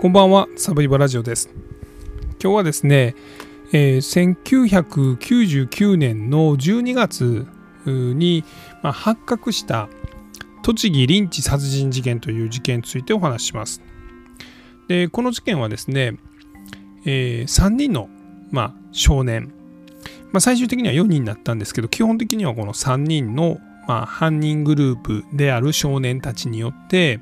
こんばんは、サブイバラジオです。今日はですね、1999年の12月に発覚した栃木リンチ殺人事件という事件についてお話しします。でこの事件はですね、3人の、少年、最終的には4人になったんですけど、基本的にはこの3人の、犯人グループである少年たちによって、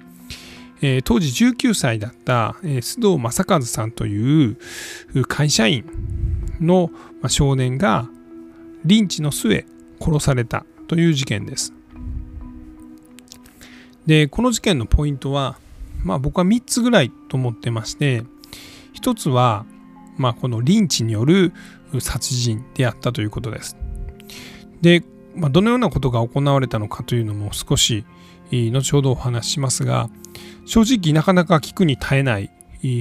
当時19歳だった、須藤正和さんという会社員の少年がリンチの末殺されたという事件です。でこの事件のポイントは、僕は3つぐらいと思ってまして、1つは、このリンチによる殺人であったということです。で、どのようなことが行われたのかというのも少し後ほどお話ししますが、正直なかなか聞くに耐えない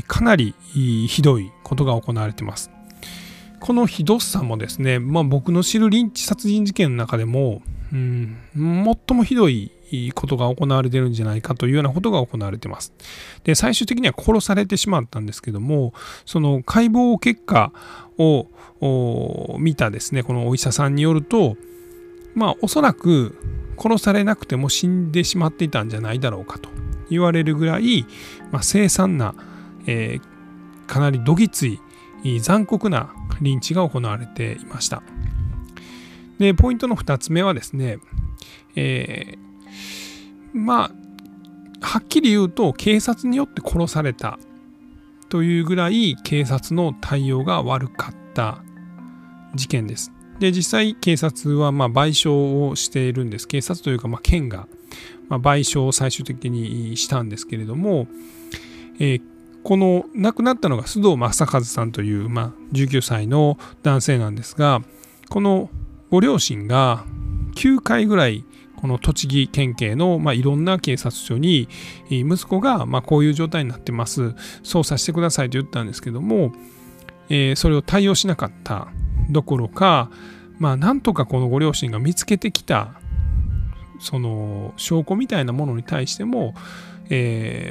かなりひどいことが行われています。このひどさもですね、僕の知るリンチ殺人事件の中でも、最もひどいことが行われているんじゃないかというようなことが行われています。で最終的には殺されてしまったんですけども、その解剖結果を見たですね、このお医者さんによると、おそらく殺されなくても死んでしまっていたんじゃないだろうかと言われるぐらい、凄惨な、かなりどぎつい残酷なリンチが行われていました。でポイントの2つ目はですね、はっきり言うと警察によって殺されたというぐらい警察の対応が悪かった事件です。で実際警察は賠償をしているんです。警察というか県が賠償を最終的にしたんですけれども、この亡くなったのが須藤正和さんという、19歳の男性なんですが、このご両親が9回ぐらいこの栃木県警の、いろんな警察署に息子が、こういう状態になってます、捜査してくださいと言ったんですけども、それを対応しなかったどころか、なんとかこのご両親が見つけてきたその証拠みたいなものに対しても、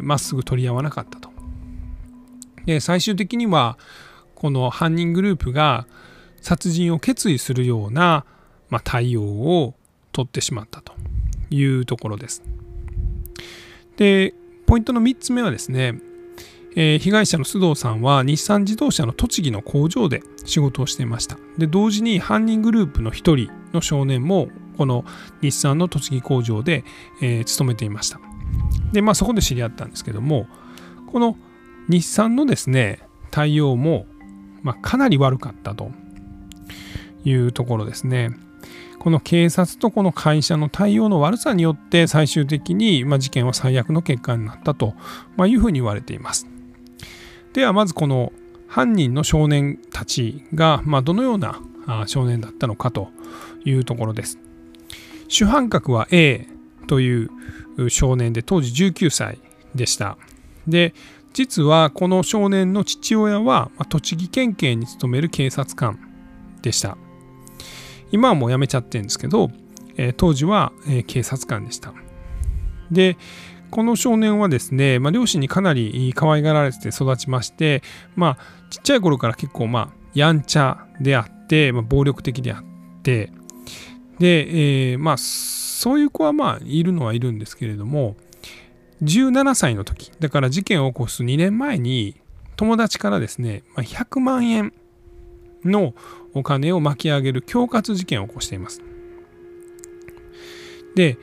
まっすぐ取り合わなかったと。で最終的にはこの犯人グループが殺人を決意するような、対応を取ってしまったというところです。でポイントの3つ目はですね、被害者の須藤さんは日産自動車の栃木の工場で仕事をしていました。で同時に犯人グループの一人の少年もこの日産の栃木工場で、勤めていました。でそこで知り合ったんですけども、この日産のですね対応も、かなり悪かったというところですね。この警察とこの会社の対応の悪さによって最終的に事件は最悪の結果になったというふうに言われています。ではまずこの犯人の少年たちがどのような少年だったのかというところです。主犯格は A という少年で当時19歳でした。で実はこの少年の父親は栃木県警に勤める警察官でした。今はもう辞めちゃってるんですけど、当時は警察官でした。でこの少年はですね、両親にかなり可愛がられて育ちまして、ちっちゃい頃から結構やんちゃであって、暴力的であって、で、そういう子はいるのはいるんですけれども、17歳の時、だから事件を起こす2年前に友達からですね、100万円のお金を巻き上げる恐喝事件を起こしています。で、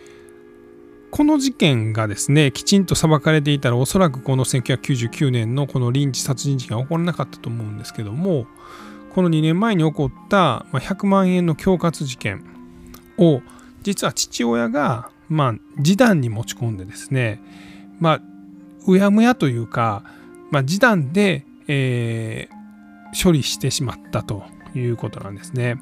この事件がですね、きちんと裁かれていたらおそらくこの1999年のこのリンチ殺人事件は起こらなかったと思うんですけども、この2年前に起こった100万円の恐喝事件を実は父親が示談に持ち込んでですね、うやむやというか、示談で、処理してしまったということなんですね。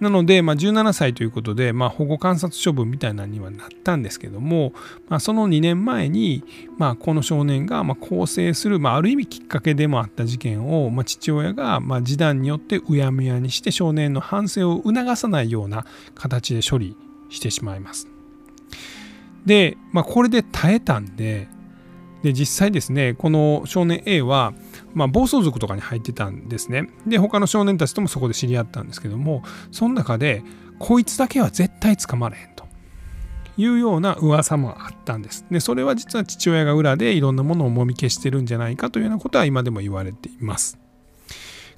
なので、17歳ということで、保護観察処分みたいなのにはなったんですけども、その2年前に、この少年が更生する、ある意味きっかけでもあった事件を、父親が示談によってうやむやにして少年の反省を促さないような形で処理してしまいます。で、これで耐えたんで、で実際ですね、この少年 A は、暴走族とかに入ってたんですね。で他の少年たちともそこで知り合ったんですけども、その中でこいつだけは絶対捕まれへんというような噂もあったんです。でそれは実は父親が裏でいろんなものをもみ消してるんじゃないかというようなことは今でも言われています。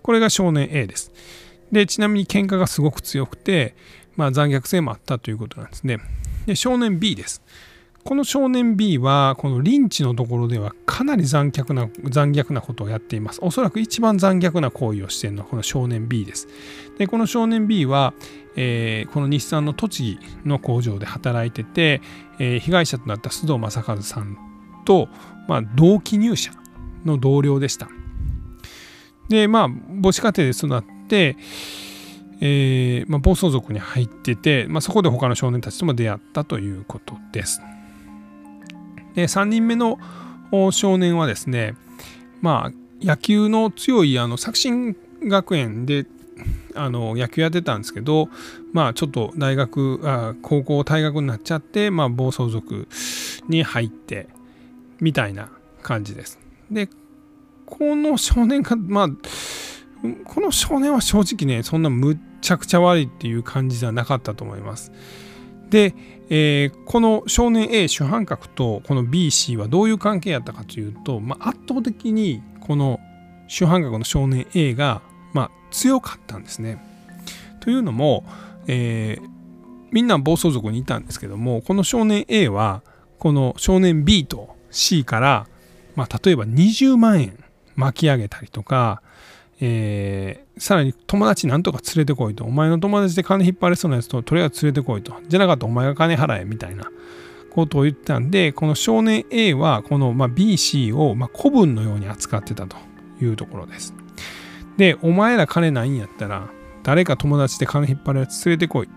これが少年 A です。でちなみに喧嘩がすごく強くて、残虐性もあったということなんですね。で少年 B です。この少年 B はこのリンチのところではかなり残虐なことをやっています。おそらく一番残虐な行為をしているのはこの少年 B です。でこの少年 B は、この日産の栃木の工場で働いてて、被害者となった須藤正和さんと、同期入社の同僚でした。で母子家庭で育って、暴走族に入ってて、そこで他の少年たちとも出会ったということです。で3人目の少年はですね、野球の強い作新学園で野球やってたんですけど、ちょっと高校退学になっちゃって、暴走族に入ってみたいな感じです。でこの少年は正直ね、そんなむっちゃくちゃ悪いっていう感じじゃなかったと思います。で、この少年 A 主犯格とこの B、C はどういう関係やったかというと、圧倒的にこの主犯格の少年 A が、強かったんですね。というのも、みんな暴走族にいたんですけども、この少年 A はこの少年 B と C から、例えば20万円巻き上げたりとか、さらに友達なんとか連れてこいと、お前の友達で金引っ張れそうなやつととりあえず連れてこいと、じゃなかったらお前が金払えみたいなことを言ってたんで、この少年 A はこの BC を子分のように扱ってたというところです。でお前ら金ないんやったら誰か友達で金引っ張るやつ連れてこい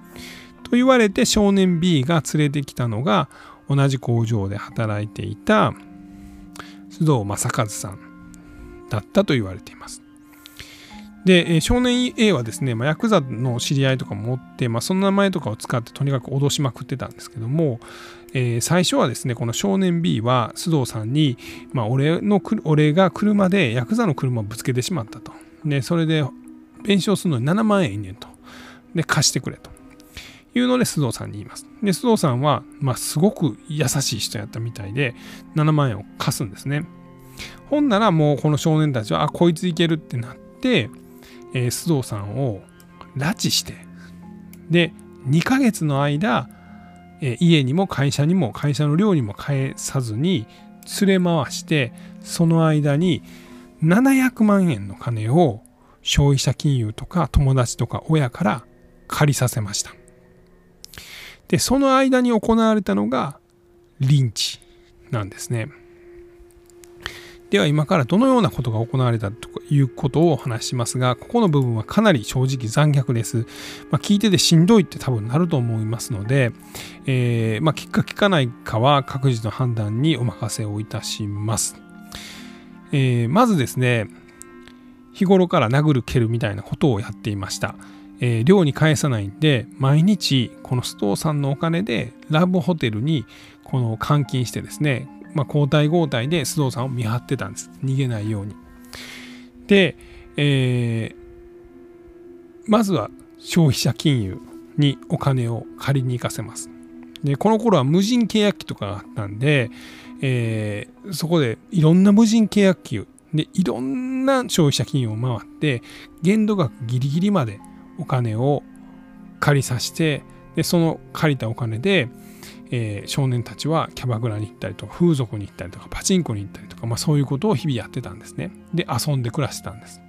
と言われて、少年 B が連れてきたのが同じ工場で働いていた須藤正和さんだったと言われています。で少年 A はですね、ヤクザの知り合いとかも持って、その名前とかを使ってとにかく脅しまくってたんですけども、最初はですね、この少年 B は須藤さんに、俺が車でヤクザの車をぶつけてしまったと。でそれで弁償するのに7万円いんねんと。で貸してくれというので須藤さんに言います。で須藤さんは、すごく優しい人やったみたいで7万円を貸すんですね。ほんならもうこの少年たちはこいついけるってなって。須藤さんを拉致して、で2ヶ月の間、家にも会社の寮にも返さずに連れ回して、その間に700万円の金を消費者金融とか友達とか親から借りさせました。でその間に行われたのがリンチなんですね。では今からどのようなことが行われたということをお話ししますが、ここの部分はかなり正直残虐です。聞いててしんどいって多分なると思いますので、聞くか聞かないかは各自の判断にお任せをいたします。まずですね、日頃から殴る蹴るみたいなことをやっていました。寮に返さないんで、毎日この須藤さんのお金でラブホテルにこの監禁してですね、交代で須藤さんを見張ってたんです。逃げないように。で、まずは消費者金融にお金を借りに行かせます。でこの頃は無人契約機とかがあったんで、そこでいろんな無人契約機でいろんな消費者金融を回って限度額ギリギリまでお金を借りさせて、でその借りたお金で少年たちはキャバクラに行ったりとか風俗に行ったりとかパチンコに行ったりとか、そういうことを日々やってたんですね。で遊んで暮らしてたんです。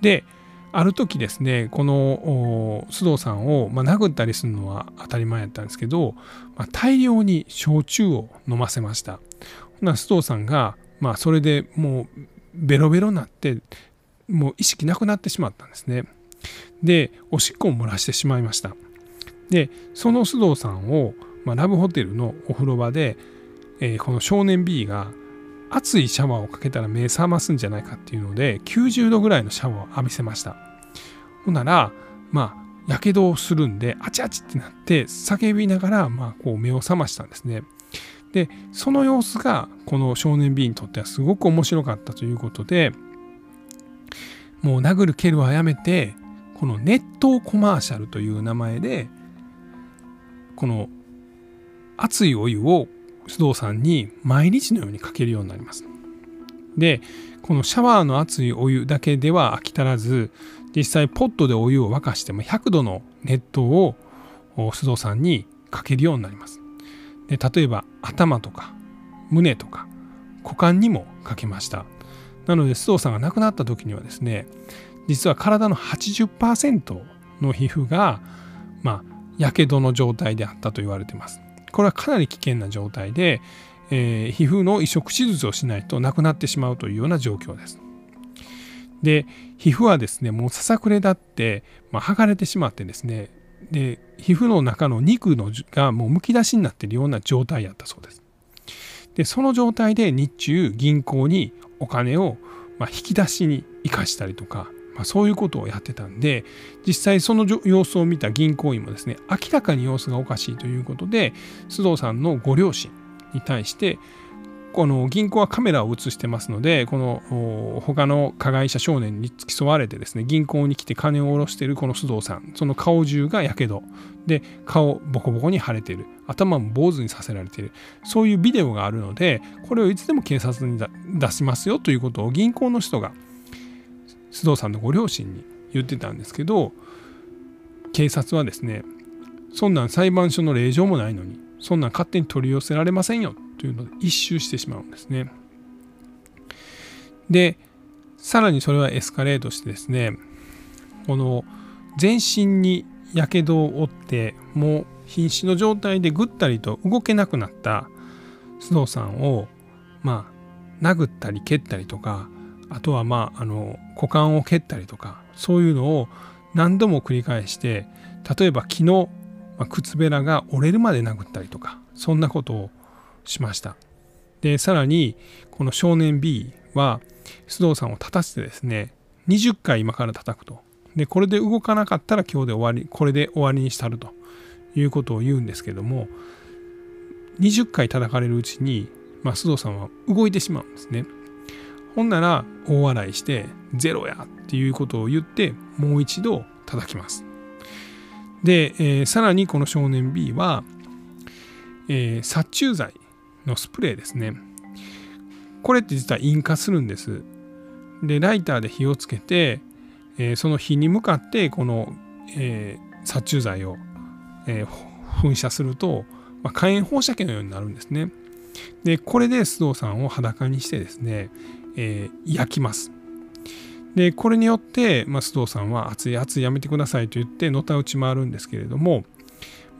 である時ですね、この須藤さんを、殴ったりするのは当たり前やったんですけど、大量に焼酎を飲ませました。須藤さんが、それでもうベロベロになってもう意識なくなってしまったんですね。でおしっこを漏らしてしまいました。でその須藤さんをラブホテルのお風呂場で、この少年 B が熱いシャワーをかけたら目覚ますんじゃないかっていうので90度ぐらいのシャワーを浴びせました。ほんならやけどをするんであちあちってなって叫びながら、こう目を覚ましたんですね。でその様子がこの少年 B にとってはすごく面白かったということで、もう殴る蹴るはやめて、この熱湯コマーシャルという名前でこの熱いお湯を須藤さんに毎日のようにかけるようになります。でこのシャワーの熱いお湯だけでは飽き足らず、実際ポットでお湯を沸かしても100度の熱湯を須藤さんにかけるようになります。で例えば頭とか胸とか股間にもかけました。なので須藤さんが亡くなった時にはですね、実は体の 80% の皮膚がやけどの状態であったと言われています。これはかなり危険な状態で、皮膚の移植手術をしないと亡くなってしまうというような状況です。で皮膚はですねもうささくれだって、剥がれてしまってですね、で皮膚の中の肉のがもうむき出しになっているような状態やったそうです。でその状態で日中銀行にお金を引き出しに生かしたりとか、そういうことをやってたんで、実際その様子を見た銀行員もですね明らかに様子がおかしいということで、須藤さんのご両親に対して、この銀行はカメラを映してますので、この他の加害者少年に付き添われてですね、銀行に来て金を下ろしているこの須藤さん、その顔中がやけどで、顔ボコボコに腫れている、頭も坊主にさせられている、そういうビデオがあるので、これをいつでも警察に出しますよということを銀行の人が須藤さんのご両親に言ってたんですけど、警察はですね、そんなん裁判所の令状もないのに、そんなん勝手に取り寄せられませんよというので一蹴してしまうんですね。でさらにそれはエスカレートしてですね、この全身にやけどを負ってもう瀕死の状態でぐったりと動けなくなった須藤さんを殴ったり蹴ったりとか、あとは股間を蹴ったりとか、そういうのを何度も繰り返して、例えば昨日靴べらが折れるまで殴ったりとか、そんなことをしました。でさらにこの少年 B は須藤さんを立たせてですね、20回今から叩くと、でこれで動かなかったら今日で終わり、これで終わりにしたるということを言うんですけども、20回叩かれるうちに、須藤さんは動いてしまうんですね。ほんなら大笑いしてゼロやっていうことを言って、もう一度叩きます。で、さらにこの少年 B は、殺虫剤のスプレーですね、これって実は引火するんです。でライターで火をつけて、その火に向かってこの、殺虫剤を、噴射すると、火炎放射器のようになるんですね。でこれで須藤さんを裸にしてですね、焼きます。でこれによって、須藤さんは熱い熱いやめてくださいと言ってのたうち回るんですけれども、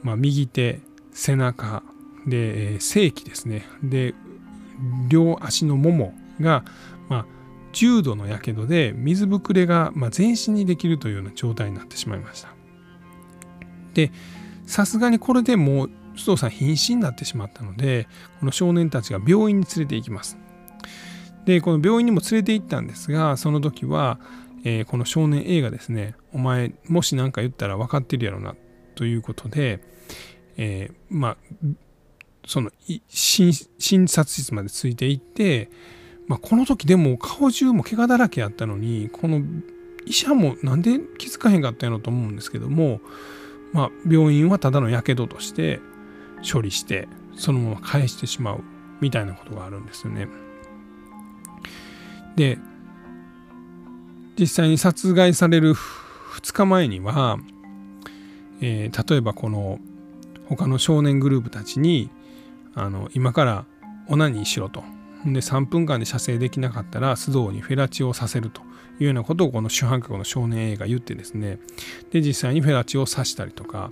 右手、背中で性器ですね、で両足のももが、重度のやけどで水ぶくれが、全身にできるというような状態になってしまいました。でさすがにこれでもう須藤さん瀕死になってしまったので、この少年たちが病院に連れて行きます。でこの病院にも連れて行ったんですが、その時は、この少年 A がですね、お前もし何か言ったら分かってるやろなということで、その診察室までついていって、この時でも顔中も怪我だらけやったのに、この医者もなんで気づかへんかったんやろと思うんですけども、病院はただのやけどとして処理してそのまま返してしまうみたいなことがあるんですよね。で実際に殺害される2日前には、例えばこの他の少年グループたちに今からオナニーしろと、で3分間で射精できなかったら須藤にフェラチオをさせるというようなことをこの主犯格の少年 A が言ってですね、で実際にフェラチオを刺したりとか、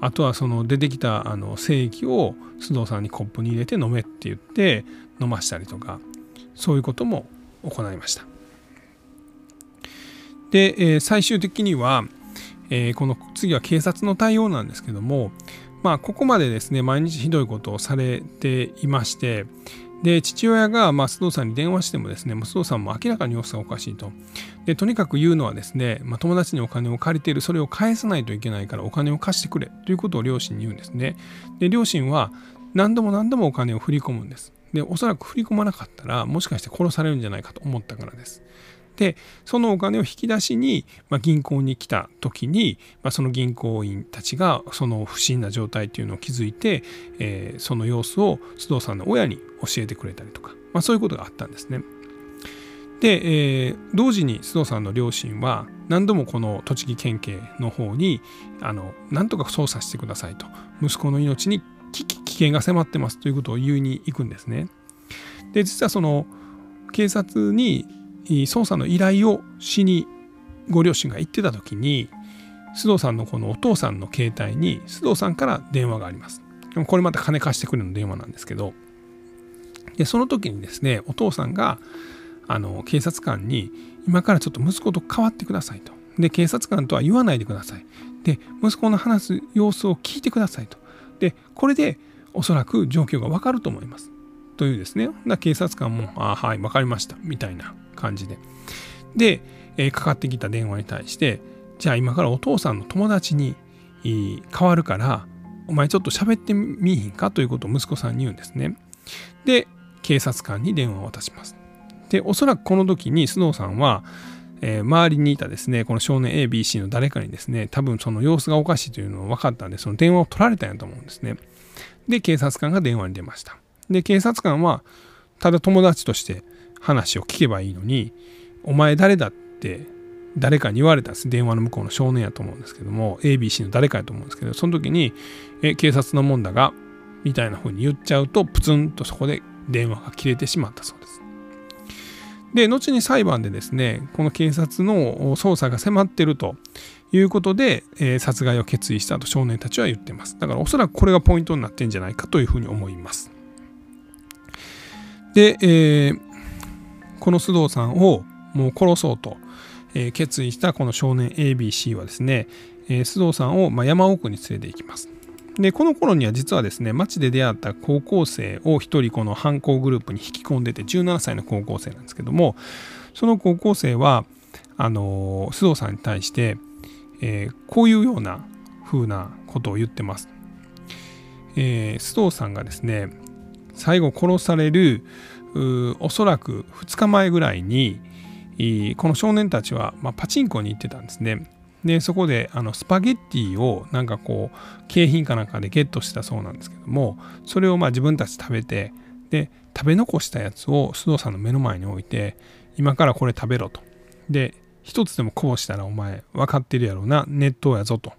あとはその出てきた精液を須藤さんにコップに入れて飲めって言って飲ましたりとか、そういうことも行いました。で、最終的には、この次は警察の対応なんですけども、ここまでですね毎日ひどいことをされていまして、で父親が須藤さんに電話してもですね、須藤さんも明らかに様子がおかしいと。でとにかく言うのはですね、友達にお金を借りている、それを返さないといけないからお金を貸してくれということを両親に言うんですね。で両親は何度もお金を振り込むんです。で、おそらく振り込まなかったら、もしかして殺されるんじゃないかと思ったからです。で、そのお金を引き出しに、銀行に来た時に、その銀行員たちがその不審な状態というのを気づいて、その様子を須藤さんの親に教えてくれたりとか、そういうことがあったんですね。で、同時に須藤さんの両親は何度もこの栃木県警の方になんとか捜査してくださいと、息子の命に危険が迫ってますということを言いに行くんですね。で、実はその警察に捜査の依頼をしにご両親が行ってた時に、須藤さんのこのお父さんの携帯に須藤さんから電話があります。でもこれまた金貸してくれの電話なんですけど、でその時にですね、お父さんが警察官に今からちょっと息子と代わってくださいと。で、警察官とは言わないでください。で、息子の話す様子を聞いてくださいと。で、これでおそらく状況がわかると思いますというですね。警察官も、はい、わかりましたみたいな感じで。で、かかってきた電話に対して、じゃあ今からお父さんの友達に代わるから、お前ちょっと喋ってみいひんかということを息子さんに言うんですね。で、警察官に電話を渡します。で、おそらくこの時に須藤さんは、周りにいたですね、この少年 ABC の誰かにですね、多分その様子がおかしいというのを分かったんで、その電話を取られたんやと思うんですね。で、警察官が電話に出ました。で、警察官は、ただ友達として話を聞けばいいのに、お前誰だって誰かに言われたんです。電話の向こうの少年やと思うんですけども、ABC の誰かやと思うんですけど、その時に、警察のもんだが、みたいな風に言っちゃうと、プツンとそこで電話が切れてしまったそうです。で、後に裁判でですね、この警察の捜査が迫っているということで、殺害を決意したと少年たちは言ってます。だからおそらくこれがポイントになってんじゃないかというふうに思います。で、この須藤さんをもう殺そうと決意したこの少年 ABC はですね、須藤さんを山奥に連れて行きます。で、この頃には実はですね、街で出会った高校生を一人この犯行グループに引き込んでて、17歳の高校生なんですけども、その高校生は、須藤さんに対して、こういうような風なことを言ってます。須藤さんがですね、最後殺される、おそらく2日前ぐらいに、この少年たちは、パチンコに行ってたんですね。で、そこでスパゲッティをなんかこう景品かなんかでゲットしたそうなんですけども、それを自分たち食べて、で、食べ残したやつを須藤さんの目の前に置いて、今からこれ食べろと。で、一つでもこぼしたらお前分かってるやろうな、熱湯やぞと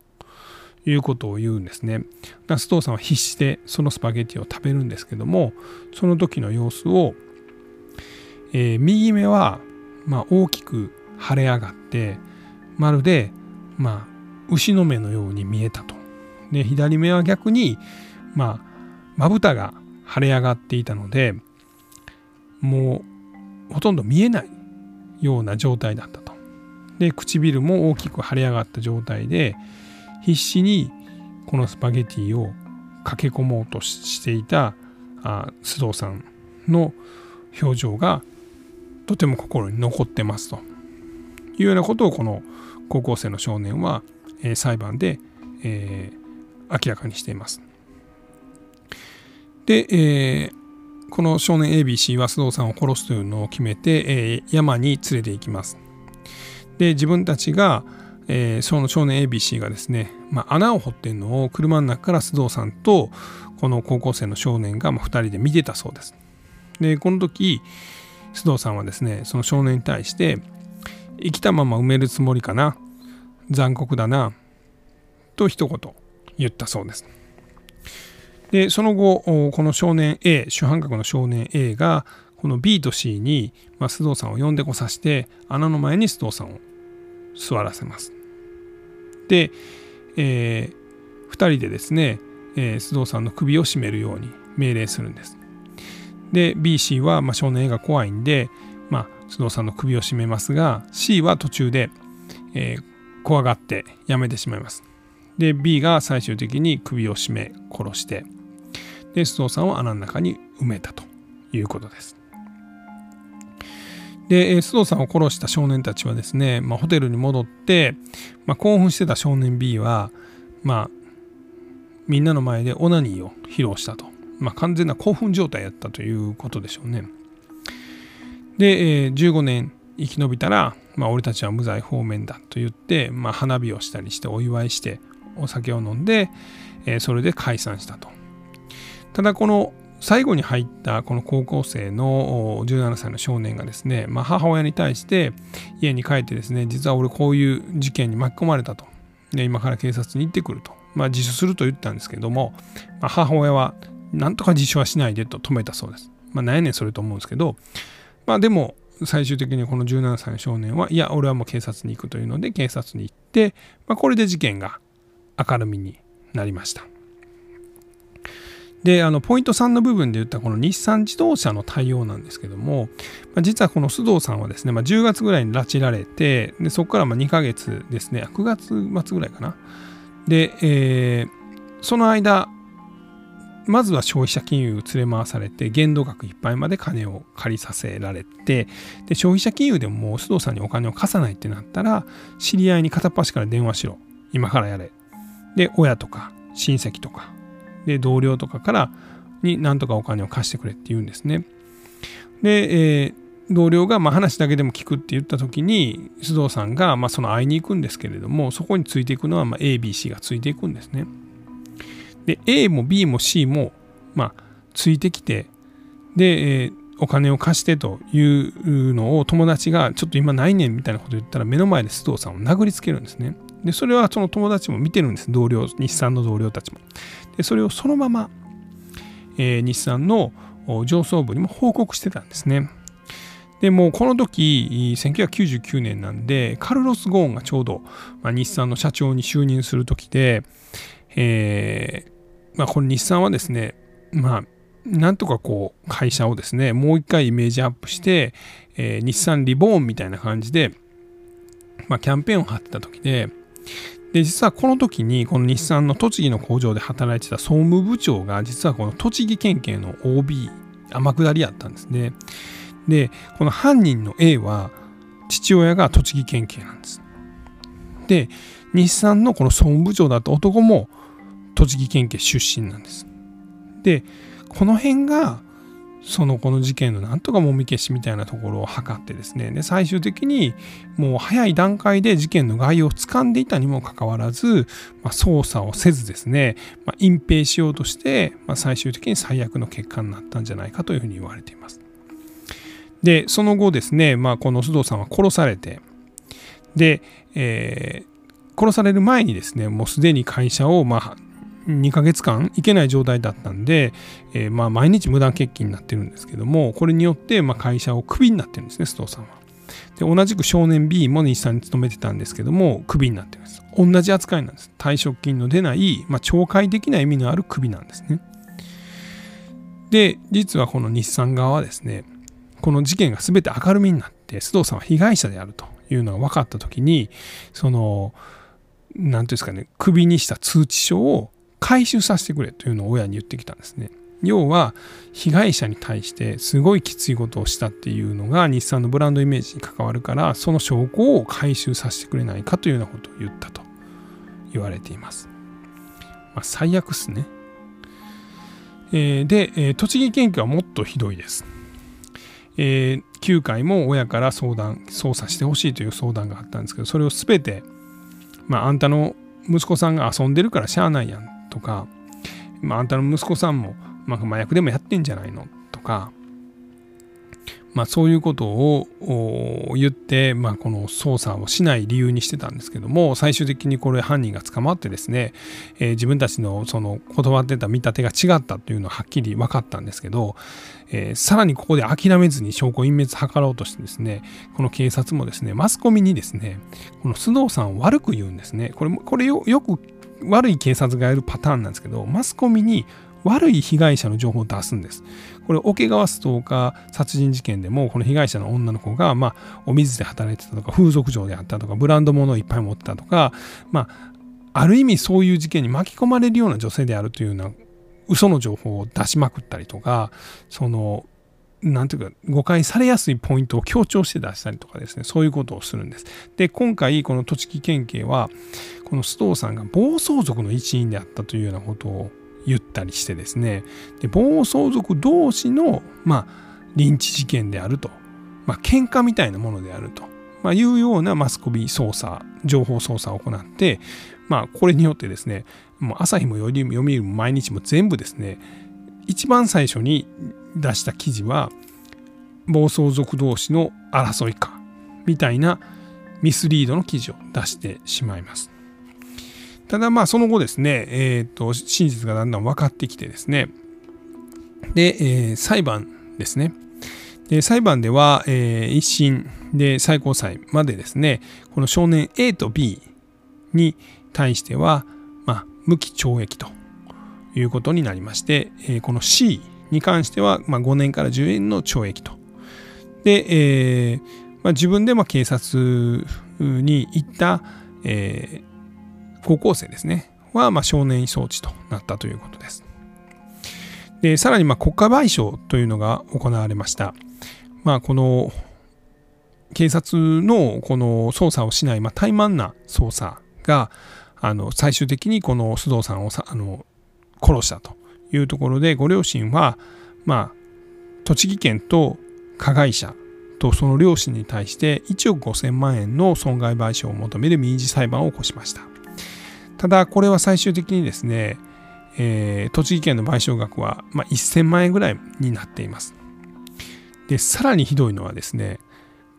いうことを言うんですね。須藤さんは必死でそのスパゲッティを食べるんですけども、その時の様子を、右目は大きく腫れ上がって、まるで牛の目のように見えたと。で、左目は逆にまぶたが腫れ上がっていたので、もうほとんど見えないような状態だったと。で、唇も大きく腫れ上がった状態で、必死にこのスパゲティを駆け込もうとしていた須藤さんの表情がとても心に残ってますというようなことを、この高校生の少年は裁判で明らかにしています。で、この少年 ABC は須藤さんを殺すというのを決めて山に連れて行きます。で、自分たちがその少年 ABC がですね、穴を掘ってるのを車の中から須藤さんとこの高校生の少年が2人で見てたそうです。で、この時須藤さんはですね、その少年に対して、生きたまま埋めるつもりかな、残酷だなと一言言ったそうです。で、その後この少年 A、 主犯格の少年 A がこの B と C に須藤さんを呼んでこさして、穴の前に須藤さんを座らせます。で、2人でですね、須藤さんの首を絞めるように命令するんです。で、 BC は少年 A が怖いんで須藤さんの首を絞めますが、 C は途中で、怖がってやめてしまいます。で、 B が最終的に首を絞め殺して、で、須藤さんを穴の中に埋めたということです。で、須藤さんを殺した少年たちはですね、ホテルに戻って、興奮してた少年 B はみんなの前でオナニーを披露したと。まあ、完全な興奮状態やったということでしょうね。で、15年生き延びたら、まあ、俺たちは無罪放免だと言って、まあ、花火をしたりしてお祝いしてお酒を飲んで、それで解散したと。ただこの最後に入ったこの高校生の17歳の少年がですね、まあ、母親に対して家に帰ってですね、実は俺こういう事件に巻き込まれたと。で、今から警察に行ってくると。まあ、自首すると言ったんですけども、まあ、母親はなんとか自首はしないでと止めたそうです。まあ、何やねんそれと思うんですけど、まあ、でも最終的にこの17歳の少年は、いや俺はもう警察に行くというので警察に行って、まあ、これで事件が明るみになりました。で、ポイント3の部分で言ったこの日産自動車の対応なんですけども、実はこの須藤さんはですね、まあ、10月ぐらいに拉致られて、でそこからまあ2ヶ月ですね、9月末ぐらいかな。で、その間、まずは消費者金融連れ回されて、限度額いっぱいまで金を借りさせられて、で消費者金融でももう須藤さんにお金を貸さないってなったら、知り合いに片っ端から電話しろ、今からやれ。で、親とか親戚とか。で、同僚とかからに何とかお金を貸してくれって言うんですね。で、同僚がまあ話だけでも聞くって言った時に、須藤さんがまあその会いに行くんですけれども、そこについていくのはまあ A、B、C がついていくんですね。で、A も B も C もまあついてきて、で、お金を貸してというのを友達がちょっと今ないねんみたいなこと言ったら、目の前で須藤さんを殴りつけるんですね。で、それはその友達も見てるんです。同僚、日産の同僚たちも。で、それをそのまま、日産の上層部にも報告してたんですね。で、もうこの時、1999年なんで、カルロス・ゴーンがちょうど、まあ、日産の社長に就任する時で、まあ、この日産はですね、まあ、なんとかこう、会社をですね、もう一回イメージアップして、日産リボーンみたいな感じで、まあ、キャンペーンを張ってた時で、で実はこの時にこの日産の栃木の工場で働いてた総務部長が実はこの栃木県警の OB 天下りやったんですね。でこの犯人の A は父親が栃木県警なんです。で日産のこの総務部長だった男も栃木県警出身なんです。でこの辺がこの事件のなんとかもみ消しみたいなところを図ってですね、で最終的にもう早い段階で事件の概要をつかんでいたにもかかわらず、まあ、捜査をせずですね、まあ、隠蔽しようとして、まあ、最終的に最悪の結果になったんじゃないかというふうに言われています。でその後ですね、まあ、この須藤さんは殺されて、で、殺される前にですねもうすでに会社をまあ2ヶ月間行けない状態だったんで、まあ毎日無断欠勤になってるんですけども、これによってまあ会社をクビになってるんですね、須藤さんは。で同じく少年 B も日産に勤めてたんですけども、クビになってるんです。同じ扱いなんです。退職金の出ない、まあ、懲戒的な意味のあるクビなんですね。で、実はこの日産側はですね、この事件が全て明るみになって、須藤さんは被害者であるというのが分かったときに、なんていうんですかね、クビにした通知書を回収させてくれというのを親に言ってきたんですね。要は被害者に対してすごいきついことをしたっていうのが日産のブランドイメージに関わるから、その証拠を回収させてくれないかというようなことを言ったと言われています。まあ、最悪っすね。で、栃木県警はもっとひどいです。9回も親から捜査してほしいという相談があったんですけど、それを全て、まあ、あんたの息子さんが遊んでるからしゃあないやんとか、まあ、あんたの息子さんも、まあ、麻薬でもやってんじゃないのとか、まあ、そういうことを言って、まあ、この捜査をしない理由にしてたんですけども、最終的にこれ犯人が捕まってですね、自分たちの断ってた見立てが違ったというのははっきり分かったんですけど、さらにここで諦めずに証拠隠滅を図ろうとしてですね、この警察もですね、マスコミにですね、この須藤さんを悪く言うんですね。これよく悪い警察がやるパターンなんですけど、マスコミに悪い被害者の情報を出すんです。これ、桶川ストーカー殺人事件でも、この被害者の女の子が、まあ、お水で働いてたとか、風俗嬢であったとか、ブランド物をいっぱい持ってたとか、まあ、ある意味そういう事件に巻き込まれるような女性であるというような、嘘の情報を出しまくったりとか、なんていうか誤解されやすいポイントを強調して出したりとかですね、そういうことをするんです。で、今回この栃木県警はこの須藤さんが暴走族の一員であったというようなことを言ったりしてですね、で暴走族同士の、リンチ事件であると、喧嘩みたいなものであると、いうようなマスコミ捜査、情報捜査を行って、これによってですね、もう朝日も読売も毎日も全部ですね、一番最初に出した記事は、暴走族同士の争いか、みたいなミスリードの記事を出してしまいます。ただその後ですね、真実がだんだん分かってきてですね、で、裁判ですね。で裁判では、一審で最高裁までですね、この少年 A と B に対しては、無期懲役ということになりまして、この C に関しては、5年から10年の懲役と。で、自分で警察に行った、高校生ですねは、少年移送地となったということです。でさらに国家賠償というのが行われました。この警察のこの捜査をしない、怠慢な捜査が最終的にこの須藤さんを殺したというところで、ご両親は、栃木県と加害者とその両親に対して1億5000万円の損害賠償を求める民事裁判を起こしました。ただこれは最終的にですね、栃木県の賠償額は、1000万円ぐらいになっています。でさらにひどいのはですね、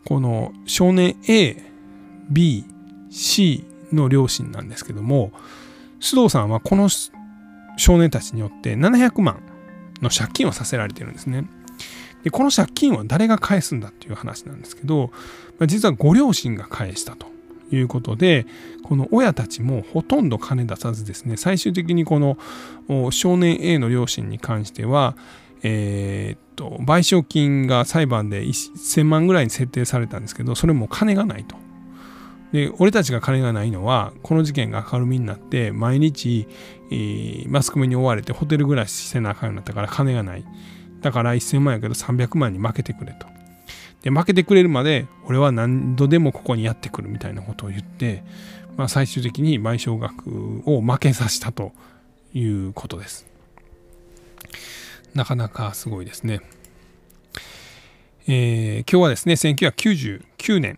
この少年 A、B、C の両親なんですけども、須藤さんはこの少年たちによって700万の借金をさせられているんですね。でこの借金は誰が返すんだっていう話なんですけど、実はご両親が返したということで、この親たちもほとんど金出さずですね、最終的にこの少年 A の両親に関しては、賠償金が裁判で1000万ぐらいに設定されたんですけど、それも金がないと。で俺たちが金がないのは、この事件が明るみになって毎日、マスコミに追われてホテル暮らししてなあかんようになったから金がない、だから1000万やけど300万に負けてくれと。で負けてくれるまで俺は何度でもここにやってくるみたいなことを言って、最終的に賠償額を負けさせたということです。なかなかすごいですね。今日はですね、1999年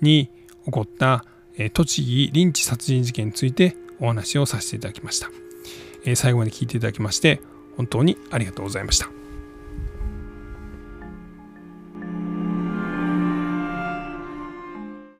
に起こった、栃木リンチ殺人事件についてお話をさせていただきました。最後まで聞いていただきまして本当にありがとうございました。